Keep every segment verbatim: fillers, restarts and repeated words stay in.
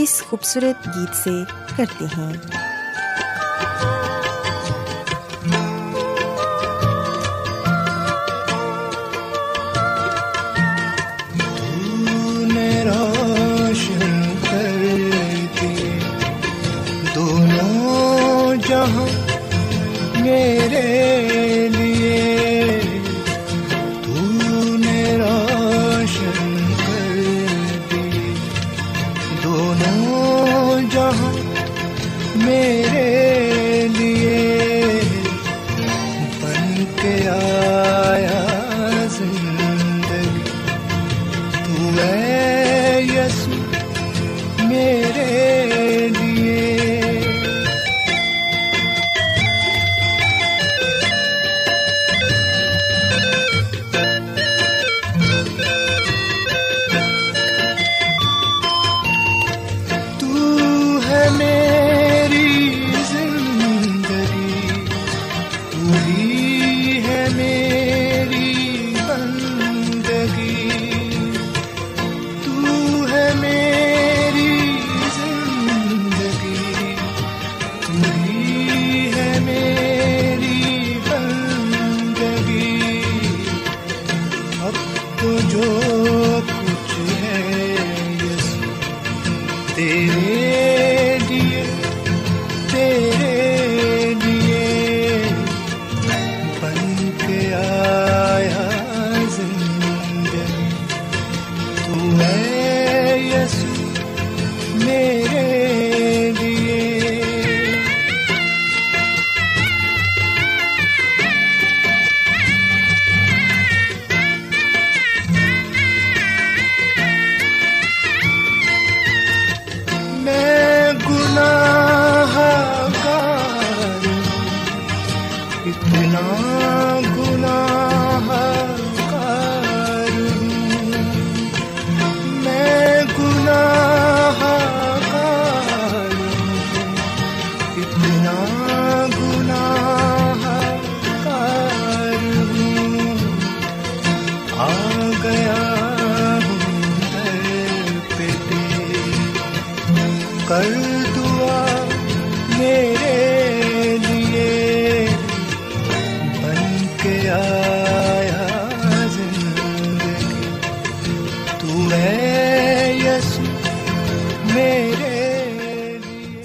اس خوبصورت گیت سے کرتے ہیں۔ تو نے روشن کر دی دونوں جہاں میرے لیے، تو نے روشن میرے لیے، بن کے آیا زندگی تو اے یسوع میرے لیے۔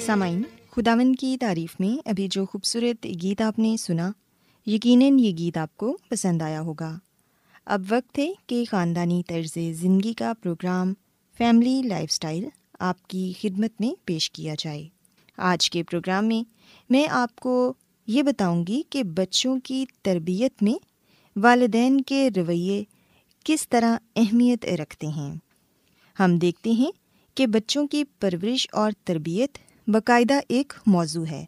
سامعین، خداوند کی تعریف میں ابھی جو خوبصورت گیت آپ نے سنا، یقیناً یہ گیت آپ کو پسند آیا ہوگا۔ اب وقت ہے کہ خاندانی طرز زندگی کا پروگرام فیملی لائف سٹائل آپ کی خدمت میں پیش کیا جائے۔ آج کے پروگرام میں میں آپ کو یہ بتاؤں گی کہ بچوں کی تربیت میں والدین کے رویے کس طرح اہمیت رکھتے ہیں۔ ہم دیکھتے ہیں کہ بچوں کی پرورش اور تربیت باقاعدہ ایک موضوع ہے،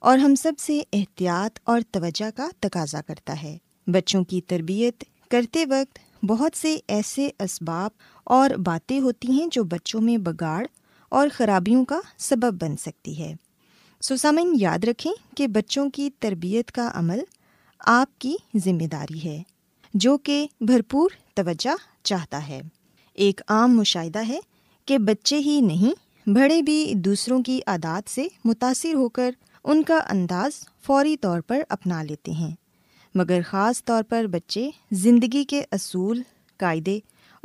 اور ہم سب سے احتیاط اور توجہ کا تقاضا کرتا ہے۔ بچوں کی تربیت کرتے وقت بہت سے ایسے اسباب اور باتیں ہوتی ہیں جو بچوں میں بگاڑ اور خرابیوں کا سبب بن سکتی ہے۔ سو سامعین، یاد رکھیں کہ بچوں کی تربیت کا عمل آپ کی ذمہ داری ہے جو کہ بھرپور توجہ چاہتا ہے۔ ایک عام مشاہدہ ہے کہ بچے ہی نہیں بڑے بھی دوسروں کی عادات سے متاثر ہو کر ان کا انداز فوری طور پر اپنا لیتے ہیں، مگر خاص طور پر بچے زندگی کے اصول، قاعدے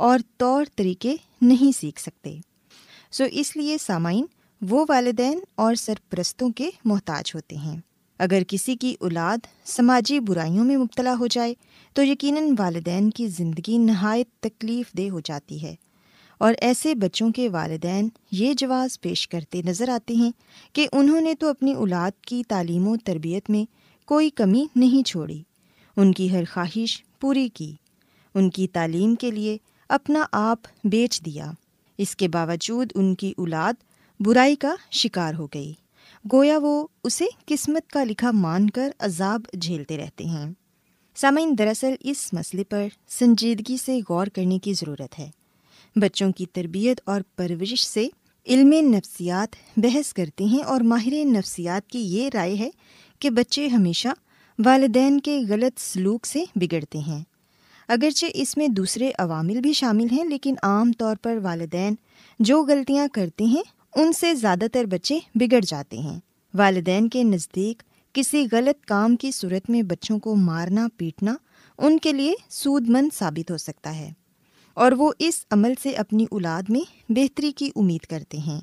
اور طور طریقے نہیں سیکھ سکتے۔ سو so اس لیے سامعین، وہ والدین اور سرپرستوں کے محتاج ہوتے ہیں۔ اگر کسی کی اولاد سماجی برائیوں میں مبتلا ہو جائے تو یقیناً والدین کی زندگی نہایت تکلیف دہ ہو جاتی ہے، اور ایسے بچوں کے والدین یہ جواز پیش کرتے نظر آتے ہیں کہ انہوں نے تو اپنی اولاد کی تعلیم و تربیت میں کوئی کمی نہیں چھوڑی، ان کی ہر خواہش پوری کی، ان کی تعلیم کے لیے اپنا آپ بیچ دیا۔ اس کے باوجود ان کی اولاد برائی کا شکار ہو گئی، گویا وہ اسے قسمت کا لکھا مان کر عذاب جھیلتے رہتے ہیں۔ سامعین، دراصل اس مسئلے پر سنجیدگی سے غور کرنے کی ضرورت ہے۔ بچوں کی تربیت اور پرورش سے علم نفسیات بحث کرتے ہیں، اور ماہر نفسیات کی یہ رائے ہے کہ بچے ہمیشہ والدین کے غلط سلوک سے بگڑتے ہیں۔ اگرچہ اس میں دوسرے عوامل بھی شامل ہیں، لیکن عام طور پر والدین جو غلطیاں کرتے ہیں ان سے زیادہ تر بچے بگڑ جاتے ہیں۔ والدین کے نزدیک کسی غلط کام کی صورت میں بچوں کو مارنا پیٹنا ان کے لیے سود مند ثابت ہو سکتا ہے، اور وہ اس عمل سے اپنی اولاد میں بہتری کی امید کرتے ہیں۔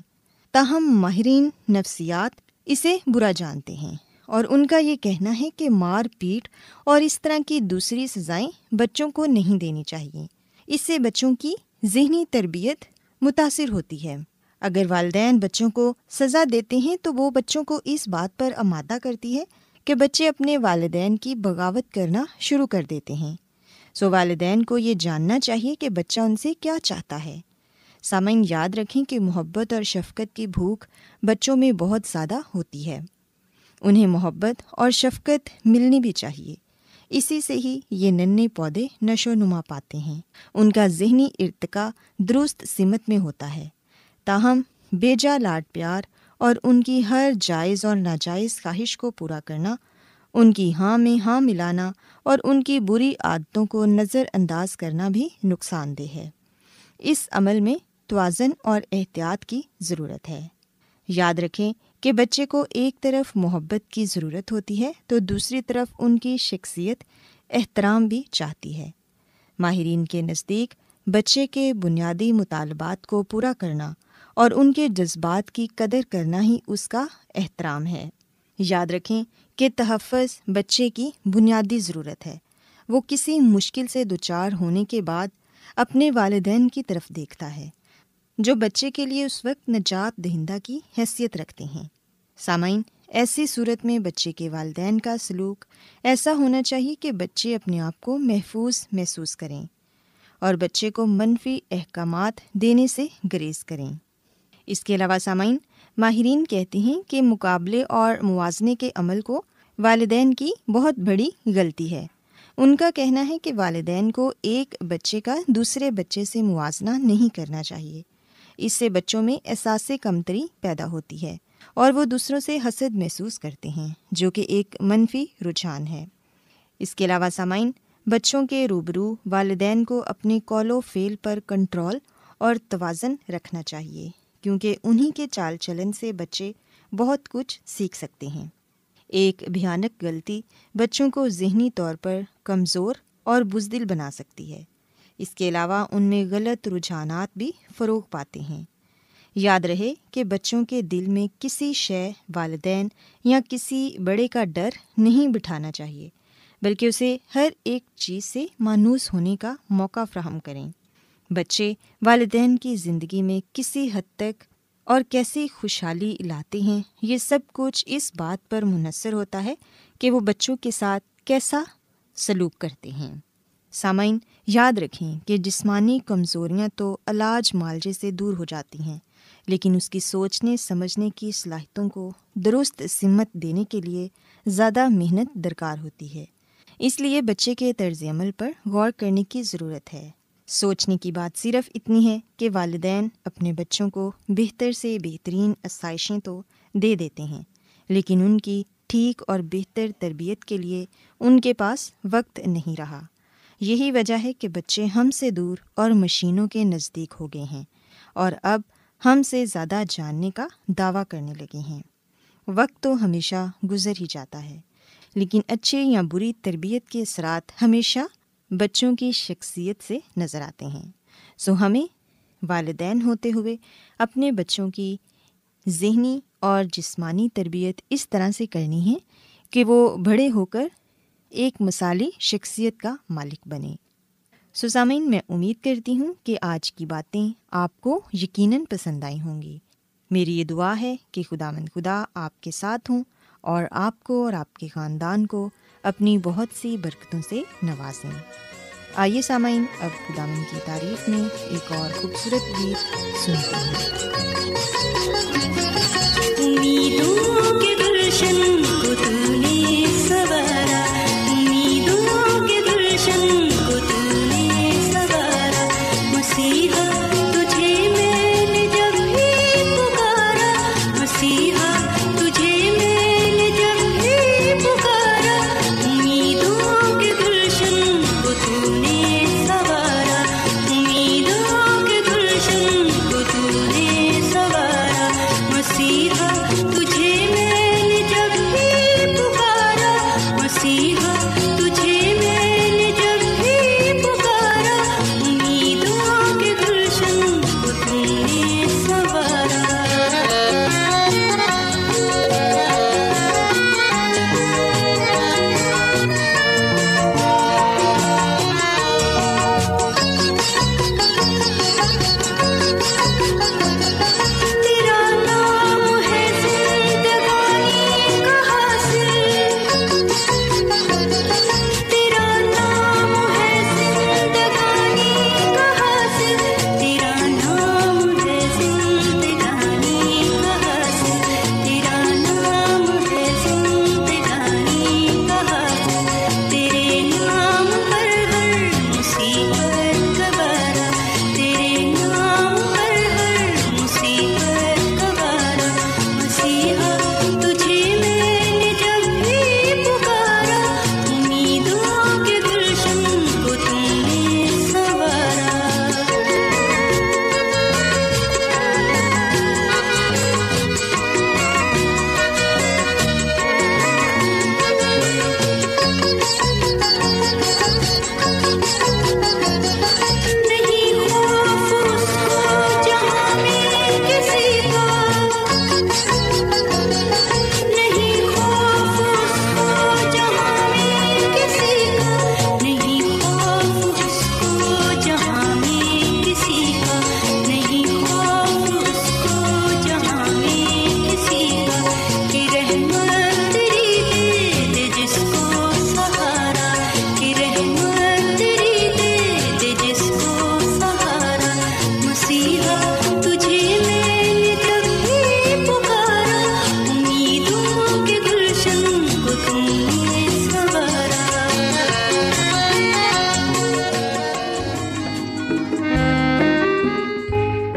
تاہم ماہرین نفسیات اسے برا جانتے ہیں، اور ان کا یہ کہنا ہے کہ مار پیٹ اور اس طرح کی دوسری سزائیں بچوں کو نہیں دینی چاہیے، اس سے بچوں کی ذہنی تربیت متاثر ہوتی ہے۔ اگر والدین بچوں کو سزا دیتے ہیں تو وہ بچوں کو اس بات پر آمادہ کرتی ہے کہ بچے اپنے والدین کی بغاوت کرنا شروع کر دیتے ہیں۔ سو والدین کو یہ جاننا چاہیے کہ بچہ ان سے کیا چاہتا ہے۔ سامعین، یاد رکھیں کہ محبت اور شفقت کی بھوک بچوں میں بہت زیادہ ہوتی ہے، انہیں محبت اور شفقت ملنی بھی چاہیے، اسی سے ہی یہ ننھے پودے نشو نما پاتے ہیں، ان کا ذہنی ارتقاء درست سمت میں ہوتا ہے۔ تاہم بے جا لاڈ پیار اور ان کی ہر جائز اور ناجائز خواہش کو پورا کرنا، ان کی ہاں میں ہاں ملانا اور ان کی بری عادتوں کو نظر انداز کرنا بھی نقصان دہ ہے۔ اس عمل میں توازن اور احتیاط کی ضرورت ہے۔ یاد رکھیں کہ بچے کو ایک طرف محبت کی ضرورت ہوتی ہے تو دوسری طرف ان کی شخصیت احترام بھی چاہتی ہے۔ ماہرین کے نزدیک بچے کے بنیادی مطالبات کو پورا کرنا اور ان کے جذبات کی قدر کرنا ہی اس کا احترام ہے۔ یاد رکھیں کہ تحفظ بچے کی بنیادی ضرورت ہے۔ وہ کسی مشکل سے دوچار ہونے کے بعد اپنے والدین کی طرف دیکھتا ہے، جو بچے کے لیے اس وقت نجات دہندہ کی حیثیت رکھتے ہیں۔ سامعین، ایسی صورت میں بچے کے والدین کا سلوک ایسا ہونا چاہیے کہ بچے اپنے آپ کو محفوظ محسوس کریں، اور بچے کو منفی احکامات دینے سے گریز کریں۔ اس کے علاوہ سامعین، ماہرین کہتے ہیں کہ مقابلے اور موازنے کے عمل کو والدین کی بہت بڑی غلطی ہے۔ ان کا کہنا ہے کہ والدین کو ایک بچے کا دوسرے بچے سے موازنہ نہیں کرنا چاہیے، اس سے بچوں میں احساس کمتری پیدا ہوتی ہے اور وہ دوسروں سے حسد محسوس کرتے ہیں، جو کہ ایک منفی رجحان ہے۔ اس کے علاوہ سامعین، بچوں کے روبرو والدین کو اپنے قول و فعل پر کنٹرول اور توازن رکھنا چاہیے، کیونکہ انہی کے چال چلن سے بچے بہت کچھ سیکھ سکتے ہیں۔ ایک بھیانک غلطی بچوں کو ذہنی طور پر کمزور اور بزدل بنا سکتی ہے۔ اس کے علاوہ ان میں غلط رجحانات بھی فروغ پاتے ہیں۔ یاد رہے کہ بچوں کے دل میں کسی شے، والدین یا کسی بڑے کا ڈر نہیں بٹھانا چاہیے، بلکہ اسے ہر ایک چیز سے مانوس ہونے کا موقع فراہم کریں۔ بچے والدین کی زندگی میں کسی حد تک اور کیسی خوشحالی لاتے ہیں، یہ سب کچھ اس بات پر منحصر ہوتا ہے کہ وہ بچوں کے ساتھ کیسا سلوک کرتے ہیں۔ سامعین، یاد رکھیں کہ جسمانی کمزوریاں تو علاج معالجے سے دور ہو جاتی ہیں، لیکن اس کی سوچنے سمجھنے کی صلاحیتوں کو درست سمت دینے کے لیے زیادہ محنت درکار ہوتی ہے۔ اس لیے بچے کے طرز عمل پر غور کرنے کی ضرورت ہے۔ سوچنے کی بات صرف اتنی ہے کہ والدین اپنے بچوں کو بہتر سے بہترین آسائشیں تو دے دیتے ہیں، لیکن ان کی ٹھیک اور بہتر تربیت کے لیے ان کے پاس وقت نہیں رہا۔ یہی وجہ ہے کہ بچے ہم سے دور اور مشینوں کے نزدیک ہو گئے ہیں اور اب ہم سے زیادہ جاننے کا دعویٰ کرنے لگے ہیں۔ وقت تو ہمیشہ گزر ہی جاتا ہے، لیکن اچھے یا بری تربیت کے اثرات ہمیشہ بچوں کی شخصیت سے نظر آتے ہیں۔ سو ہمیں والدین ہوتے ہوئے اپنے بچوں کی ذہنی اور جسمانی تربیت اس طرح سے کرنی ہے کہ وہ بڑے ہو کر ایک مثالی شخصیت کا مالک بنیں۔ سو سامعین، میں امید کرتی ہوں کہ آج کی باتیں آپ کو یقیناً پسند آئی ہوں گی۔ میری یہ دعا ہے کہ خداوند خدا آپ کے ساتھ ہوں اور آپ کو اور آپ کے خاندان کو اپنی بہت سی برکتوں سے نوازیں۔ آئیے سامعین، اب خداوند کی تعریف میں ایک اور خوبصورت گیت سنتے ہیں۔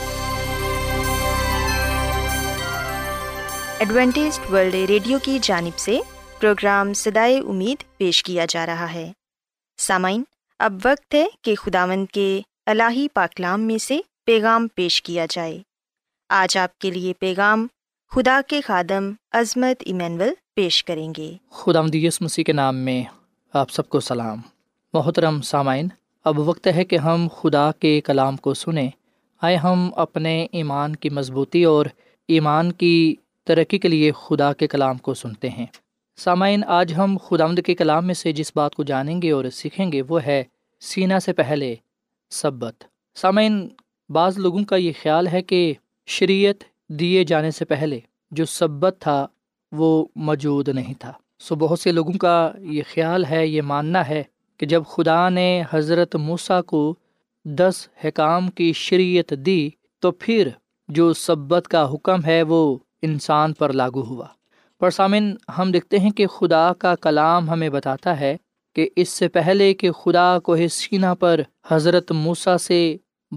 ایڈوینٹسٹ ورلڈ ریڈیو کی جانب سے پروگرام صدائے امید پیش کیا جا رہا ہے۔ سامعین، اب وقت ہے کہ خداوند کے الہی پاکلام میں سے پیغام پیش کیا جائے۔ آج آپ کے لیے پیغام خدا کے خادم عظمت ایمینول پیش کریں گے۔ خداوند یسوع مسیح کے نام میں آپ سب کو سلام۔ محترم سامعین، اب وقت ہے کہ ہم خدا کے کلام کو سنیں۔ آئے ہم اپنے ایمان کی مضبوطی اور ایمان کی ترقی کے لیے خدا کے کلام کو سنتے ہیں۔ سامعین، آج ہم خداوند کے کلام میں سے جس بات کو جانیں گے اور سیکھیں گے وہ ہے سینا سے پہلے سبت۔ سامعین، بعض لوگوں کا یہ خیال ہے کہ شریعت دیے جانے سے پہلے جو سبت تھا وہ موجود نہیں تھا۔ سو بہت سے لوگوں کا یہ خیال ہے، یہ ماننا ہے کہ جب خدا نے حضرت موسیٰ کو دس حکام کی شریعت دی تو پھر جو سبت کا حکم ہے وہ انسان پر لاگو ہوا۔ پر سامن، ہم دیکھتے ہیں کہ خدا کا کلام ہمیں بتاتا ہے کہ اس سے پہلے کہ خدا کوہ سینا پر حضرت موسیٰ سے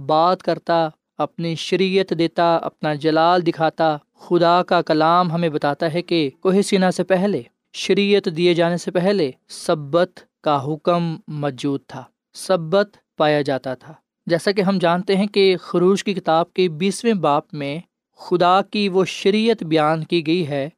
بات کرتا، اپنی شریعت دیتا، اپنا جلال دکھاتا، خدا کا کلام ہمیں بتاتا ہے کہ کوہ سینا سے پہلے، شریعت دیے جانے سے پہلے سبت کا حکم موجود تھا، سبت پایا جاتا تھا۔ جیسا کہ ہم جانتے ہیں کہ خروج کی کتاب کے بیسویں باب میں خدا کی وہ شریعت بیان کی گئی ہے،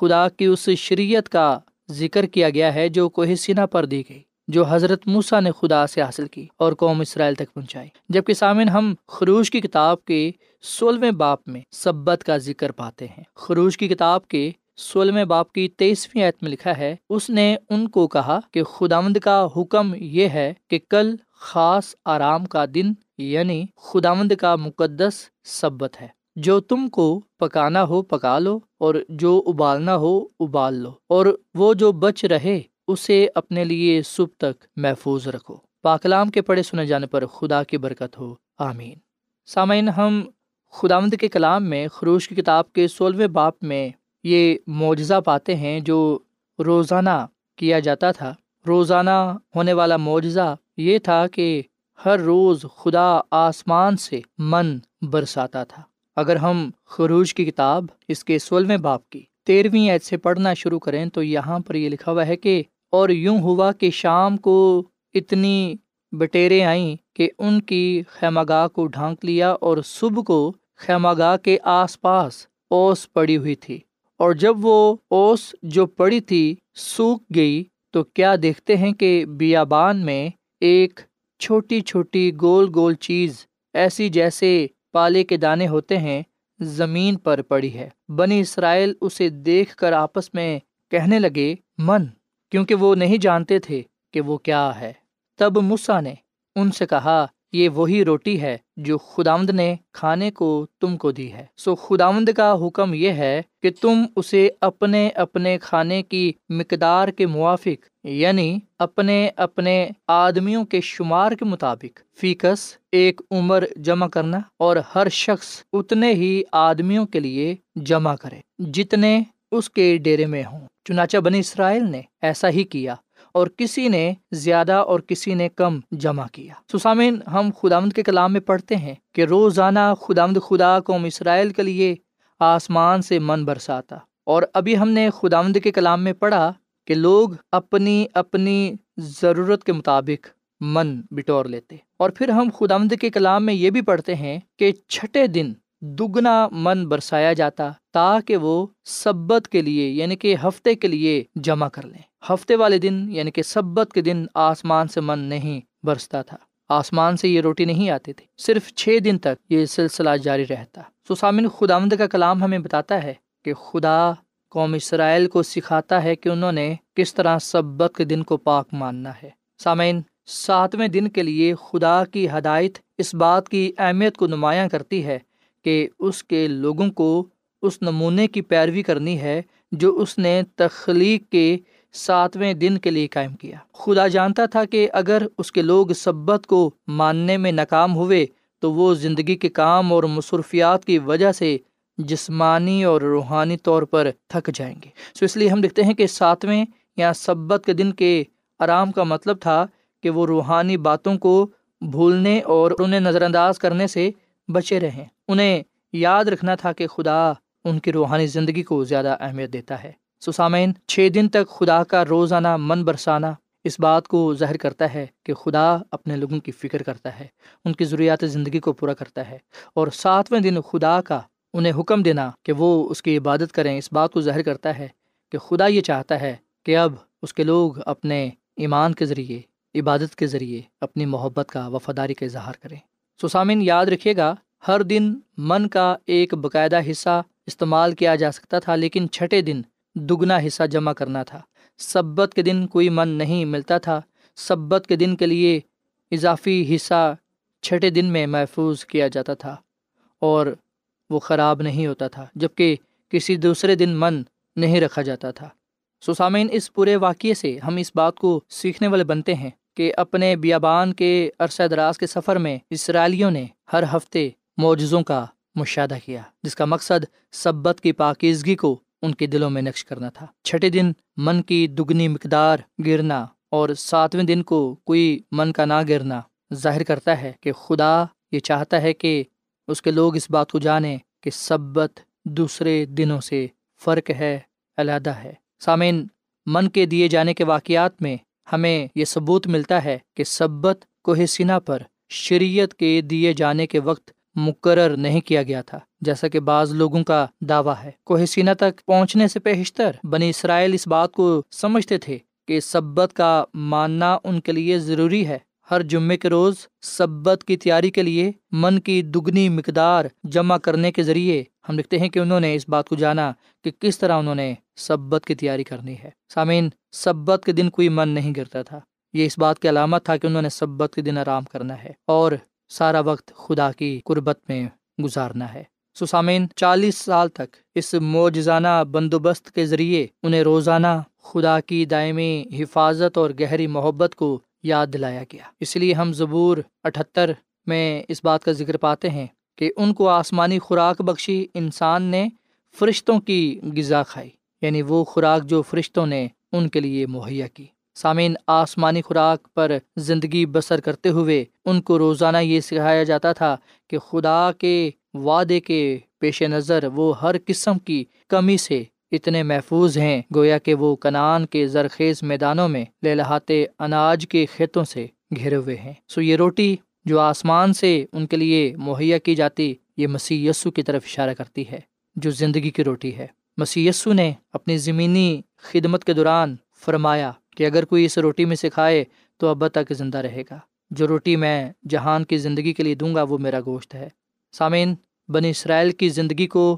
خدا کی اس شریعت کا ذکر کیا گیا ہے جو کوہ سینا پر دی گئی، جو حضرت موسیٰ نے خدا سے حاصل کی اور قوم اسرائیل تک پہنچائی۔ جبکہ سامعین، ہم خروج کی کتاب کے سولہویں باب میں سبت کا ذکر پاتے ہیں۔ خروج کی کتاب کے سولہویں باب کی تیئیسویں آیت میں لکھا ہے، اس نے ان کو کہا کہ خداوند کا حکم یہ ہے کہ کل خاص آرام کا دن یعنی خداوند کا مقدس سبت ہے، جو تم کو پکانا ہو پکا لو اور جو ابالنا ہو ابال لو، اور وہ جو بچ رہے اسے اپنے لیے صبح تک محفوظ رکھو۔ پاکلام کے پڑھے سنے جانے پر خدا کی برکت ہو، آمین۔ سامعین، ہم خداوند کے کلام میں خروج کی کتاب کے سولہویں باب میں یہ معجزہ پاتے ہیں جو روزانہ کیا جاتا تھا۔ روزانہ ہونے والا معجزہ یہ تھا کہ ہر روز خدا آسمان سے من برساتا تھا۔ اگر ہم خروج کی کتاب اس کے سولہویں باب کی تیرہویں آیت سے پڑھنا شروع کریں تو یہاں پر یہ لکھا ہوا ہے کہ اور یوں ہوا کہ شام کو اتنی بٹیریں آئیں کہ ان کی خیمہ گاہ کو ڈھانک لیا، اور صبح کو خیمہ گاہ کے آس پاس اوس پڑی ہوئی تھی، اور جب وہ اوس جو پڑی تھی سوکھ گئی تو کیا دیکھتے ہیں کہ بیابان میں ایک چھوٹی چھوٹی گول گول چیز ایسی جیسے پالے کے دانے ہوتے ہیں زمین پر پڑی ہے۔ بنی اسرائیل اسے دیکھ کر آپس میں کہنے لگے من، کیونکہ وہ نہیں جانتے تھے کہ وہ کیا ہے۔ تب موسیٰ نے ان سے کہا، یہ وہی روٹی ہے جو خداوند نے کھانے کو تم کو دی ہے۔ سو خداوند کا حکم یہ ہے کہ تم اسے اپنے اپنے کھانے کی مقدار کے موافق یعنی اپنے اپنے آدمیوں کے شمار کے مطابق فیکس ایک عمر جمع کرنا، اور ہر شخص اتنے ہی آدمیوں کے لیے جمع کرے جتنے اس کے ڈیرے میں ہوں۔ چنانچہ بنی اسرائیل نے ایسا ہی کیا، اور کسی نے زیادہ اور کسی نے کم جمع کیا۔ سو سامعین، ہم خداوند کے کلام میں پڑھتے ہیں کہ روزانہ خداوند خدا قوم اسرائیل کے لیے آسمان سے من برساتا، اور ابھی ہم نے خداوند کے کلام میں پڑھا کہ لوگ اپنی اپنی ضرورت کے مطابق من بٹور لیتے، اور پھر ہم خداوند کے کلام میں یہ بھی پڑھتے ہیں کہ چھٹے دن دگنا من برسایا جاتا تاکہ وہ سبت کے لیے یعنی کہ ہفتے کے لیے جمع کر لیں۔ ہفتے والے دن یعنی کہ سبت کے دن آسمان سے من نہیں برستا تھا، آسمان سے یہ روٹی نہیں آتی تھی، صرف چھ دن تک یہ سلسلہ جاری رہتا۔ سو سامن، خداوند کا کلام ہمیں بتاتا ہے کہ خدا قوم اسرائیل کو سکھاتا ہے کہ انہوں نے کس طرح سبت کے دن کو پاک ماننا ہے۔ سامعین، ساتویں دن کے لیے خدا کی ہدایت اس بات کی اہمیت کو نمایاں کرتی ہے کہ اس کے لوگوں کو اس نمونے کی پیروی کرنی ہے جو اس نے تخلیق کے ساتویں دن کے لیے قائم کیا۔ خدا جانتا تھا کہ اگر اس کے لوگ سبت کو ماننے میں ناکام ہوئے تو وہ زندگی کے کام اور مصروفیات کی وجہ سے جسمانی اور روحانی طور پر تھک جائیں گے۔ سو اس لیے ہم دیکھتے ہیں کہ ساتویں یا سبت کے دن کے آرام کا مطلب تھا کہ وہ روحانی باتوں کو بھولنے اور انہیں نظر انداز کرنے سے بچے رہیں۔ انہیں یاد رکھنا تھا کہ خدا ان کی روحانی زندگی کو زیادہ اہمیت دیتا ہے۔ سو سامعین، چھ دن تک خدا کا روزانہ من برسانا اس بات کو ظاہر کرتا ہے کہ خدا اپنے لوگوں کی فکر کرتا ہے، ان کی ضروریات زندگی کو پورا کرتا ہے، اور ساتویں دن خدا کا انہیں حکم دینا کہ وہ اس کی عبادت کریں اس بات کو ظاہر کرتا ہے کہ خدا یہ چاہتا ہے کہ اب اس کے لوگ اپنے ایمان کے ذریعے، عبادت کے ذریعے اپنی محبت کا، وفاداری کا اظہار کریں۔ سو سامعین، یاد رکھیے گا، ہر دن من کا ایک باقاعدہ حصہ استعمال کیا جا سکتا تھا، لیکن چھٹے دن دگنا حصہ جمع کرنا تھا۔ سبت کے دن کوئی من نہیں ملتا تھا، سبت کے دن کے لیے اضافی حصہ چھٹے دن میں محفوظ کیا جاتا تھا اور وہ خراب نہیں ہوتا تھا، جبکہ کسی دوسرے دن من نہیں رکھا جاتا تھا۔ سو سامعین، اس پورے واقعے سے ہم اس بات کو سیکھنے والے بنتے ہیں کہ اپنے بیابان کے عرصہ دراز کے سفر میں اسرائیلیوں نے ہر ہفتے معجزوں کا مشاہدہ کیا، جس کا مقصد سبت کی پاکیزگی کو ان کے دلوں میں نقش کرنا تھا۔ چھٹے دن من کی دگنی مقدار گرنا اور ساتویں دن کو کوئی من کا نہ گرنا ظاہر کرتا ہے کہ خدا یہ چاہتا ہے کہ اس کے لوگ اس بات کو جانیں کہ سبت دوسرے دنوں سے فرق ہے، علیحدہ ہے۔ سامعین، من کے دیے جانے کے واقعات میں ہمیں یہ ثبوت ملتا ہے کہ سبت کوہ سینا پر شریعت کے دیے جانے کے وقت مقرر نہیں کیا گیا تھا، جیسا کہ بعض لوگوں کا دعویٰ ہے۔ کوہ سینا تک پہنچنے سے پیشتر بنی اسرائیل اس بات کو سمجھتے تھے کہ سبت کا ماننا ان کے لیے ضروری ہے۔ ہر جمعے کے روز سبت کی تیاری کے لیے من کی دگنی مقدار جمع کرنے کے ذریعے ہم دیکھتے ہیں کہ انہوں نے اس بات کو جانا کہ کس طرح انہوں نے سبت کی تیاری کرنی ہے۔ سامعین، سبت کے دن کوئی من نہیں گرتا تھا، یہ اس بات کی علامت تھا کہ انہوں نے سبت کے دن آرام کرنا ہے اور سارا وقت خدا کی قربت میں گزارنا ہے۔ سو سامعین، چالیس سال تک اس معجزانہ بندوبست کے ذریعے انہیں روزانہ خدا کی دائمی حفاظت اور گہری محبت کو یاد دلایا گیا۔ اس لیے ہم زبور اٹھتر میں اس بات کا ذکر پاتے ہیں کہ ان کو آسمانی خوراک بخشی، انسان نے فرشتوں کی غذا کھائی، یعنی وہ خوراک جو فرشتوں نے ان کے لیے مہیا کی۔ سامعین، آسمانی خوراک پر زندگی بسر کرتے ہوئے ان کو روزانہ یہ سکھایا جاتا تھا کہ خدا کے وعدے کے پیش نظر وہ ہر قسم کی کمی سے اتنے محفوظ ہیں گویا کہ وہ کنعان کے زرخیز میدانوں میں لہلہاتے اناج کے کھیتوں سے گھرے ہوئے ہیں۔ سو یہ روٹی جو آسمان سے ان کے لیے مہیا کی جاتی، یہ مسیح یسو کی طرف اشارہ کرتی ہے جو زندگی کی روٹی ہے۔ مسیح یسو نے اپنی زمینی خدمت کے دوران فرمایا کہ اگر کوئی اس روٹی میں سے کھائے تو ابد تک زندہ رہے گا، جو روٹی میں جہان کی زندگی کے لیے دوں گا وہ میرا گوشت ہے۔ سامعین، بنی اسرائیل کی زندگی کو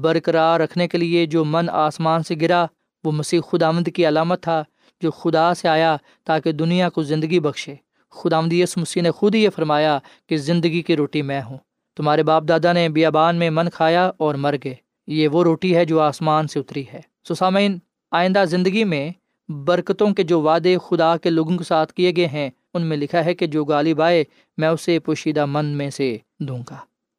برقرار رکھنے کے لیے جو من آسمان سے گرا وہ مسیح خداوند کی علامت تھا جو خدا سے آیا تاکہ دنیا کو زندگی بخشے۔ خداوند یسوع مسیح نے خود ہی یہ فرمایا کہ زندگی کی روٹی میں ہوں۔ تمہارے باپ دادا نے بیابان میں من کھایا اور مر گئے، یہ وہ روٹی ہے جو آسمان سے اتری ہے۔ سو سامعین، آئندہ زندگی میں برکتوں کے جو وعدے خدا کے لوگوں کے ساتھ کیے گئے ہیں ان میں لکھا ہے کہ جو غالب آئے میں اسے پوشیدہ من میں سے دوں گا۔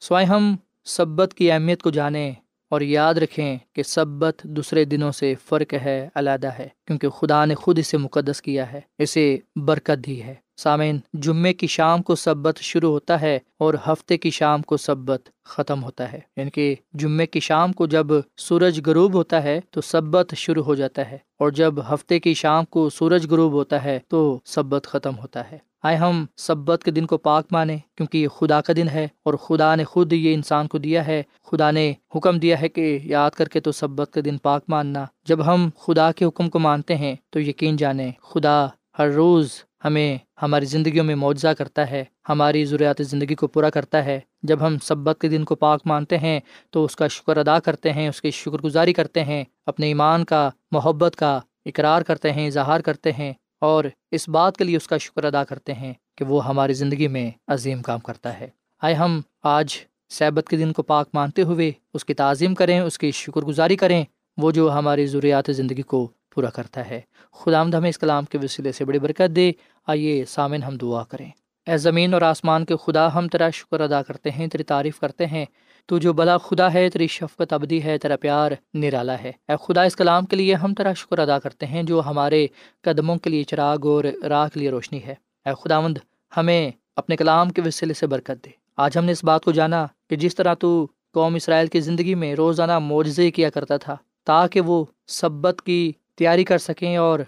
سوائے ہم سبت کی اہمیت کو جانیں اور یاد رکھیں کہ سبت دوسرے دنوں سے فرق ہے، علیحدہ ہے، کیونکہ خدا نے خود اسے مقدس کیا ہے، اسے برکت دی ہے۔ سامعین، جمعے کی شام کو سبت شروع ہوتا ہے اور ہفتے کی شام کو سبت ختم ہوتا ہے، یعنی کہ جمعے کی شام کو جب سورج غروب ہوتا ہے تو سبت شروع ہو جاتا ہے، اور جب ہفتے کی شام کو سورج غروب ہوتا ہے تو سبت ختم ہوتا ہے۔ آئے ہم سبت کے دن کو پاک مانیں، کیونکہ یہ خدا کا دن ہے اور خدا نے خود یہ انسان کو دیا ہے۔ خدا نے حکم دیا ہے کہ یاد کر کے تو سبت کے دن پاک ماننا۔ جب ہم خدا کے حکم کو مانتے ہیں تو یقین جانیں خدا ہر روز ہمیں ہماری زندگیوں میں معجزہ کرتا ہے، ہماری ضروریات زندگی کو پورا کرتا ہے۔ جب ہم سبت کے دن کو پاک مانتے ہیں تو اس کا شکر ادا کرتے ہیں، اس کی شکر گزاری کرتے ہیں، اپنے ایمان کا، محبت کا اقرار کرتے ہیں، اظہار کرتے ہیں، اور اس بات کے لیے اس کا شکر ادا کرتے ہیں کہ وہ ہماری زندگی میں عظیم کام کرتا ہے۔ آئے ہم آج سبت کے دن کو پاک مانتے ہوئے اس کی تعظیم کریں، اس کی شکر گزاری کریں، وہ جو ہماری ضروریات زندگی کو پورا کرتا ہے۔ خداوند ہمیں اس کلام کے وسیلے سے بڑی برکت دے۔ آئیے سامن ہم دعا کریں۔ اے زمین اور آسمان کے خدا، ہم تیرا شکر ادا کرتے ہیں، تیری تعریف کرتے ہیں، تو جو بلا خدا ہے، تیری شفقت ابدی ہے، تیرا پیار نرالا ہے۔ اے خدا، اس کلام کے لیے ہم تیرا شکر ادا کرتے ہیں جو ہمارے قدموں کے لیے چراغ اور راہ کے لیے روشنی ہے۔ اے خداوند، ہمیں اپنے کلام کے وسیلے سے برکت دے۔ آج ہم نے اس بات کو جانا کہ جس طرح تو قوم اسرائیل کی زندگی میں روزانہ معجزے کیا کرتا تھا تاکہ وہ سبت کی تیاری کر سکیں اور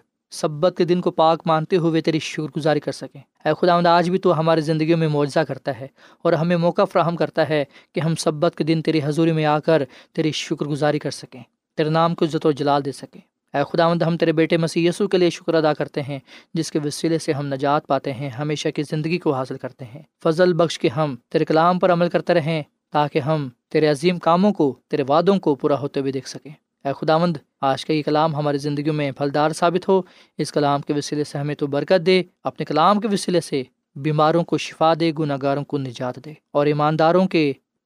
سبت کے دن کو پاک مانتے ہوئے تیری شکر گزاری کر سکیں۔ اے خداوند، آج بھی تو ہماری زندگیوں میں معجزہ کرتا ہے اور ہمیں موقع فراہم کرتا ہے کہ ہم سبت کے دن تیری حضوری میں آ کر تیری شکر گزاری کر سکیں، تیرے نام کو عزت و جلال دے سکیں۔ اے خداوند، ہم تیرے بیٹے مسیح یسوع کے لیے شکر ادا کرتے ہیں جس کے وسیلے سے ہم نجات پاتے ہیں، ہمیشہ کی زندگی کو حاصل کرتے ہیں۔ فضل بخش کے ہم تیرے کلام پر عمل کرتے رہیں تاکہ ہم تیرے عظیم کاموں کو، تیرے وعدوں کو پورا ہوتے ہوئے دیکھ سکیں۔ اے خداوند، آج کا یہ کلام ہماری زندگیوں میں پھلدار ثابت ہو۔ اس کلام کے وسیلے سے ہمیں تو برکت دے، اپنے کلام کے وسیلے سے بیماروں کو شفا دے، گناہ گاروں کو نجات دے اور ایمانداروں کے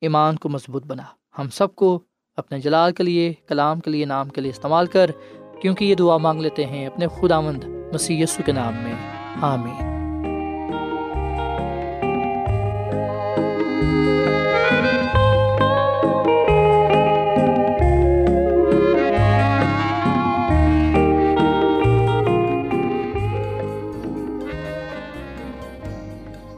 ایمان کو مضبوط بنا۔ ہم سب کو اپنے جلال کے لیے، کلام کے لیے، نام کے لیے استعمال کر، کیونکہ یہ دعا مانگ لیتے ہیں اپنے خداوند مسیح یسوع کے نام میں، آمین۔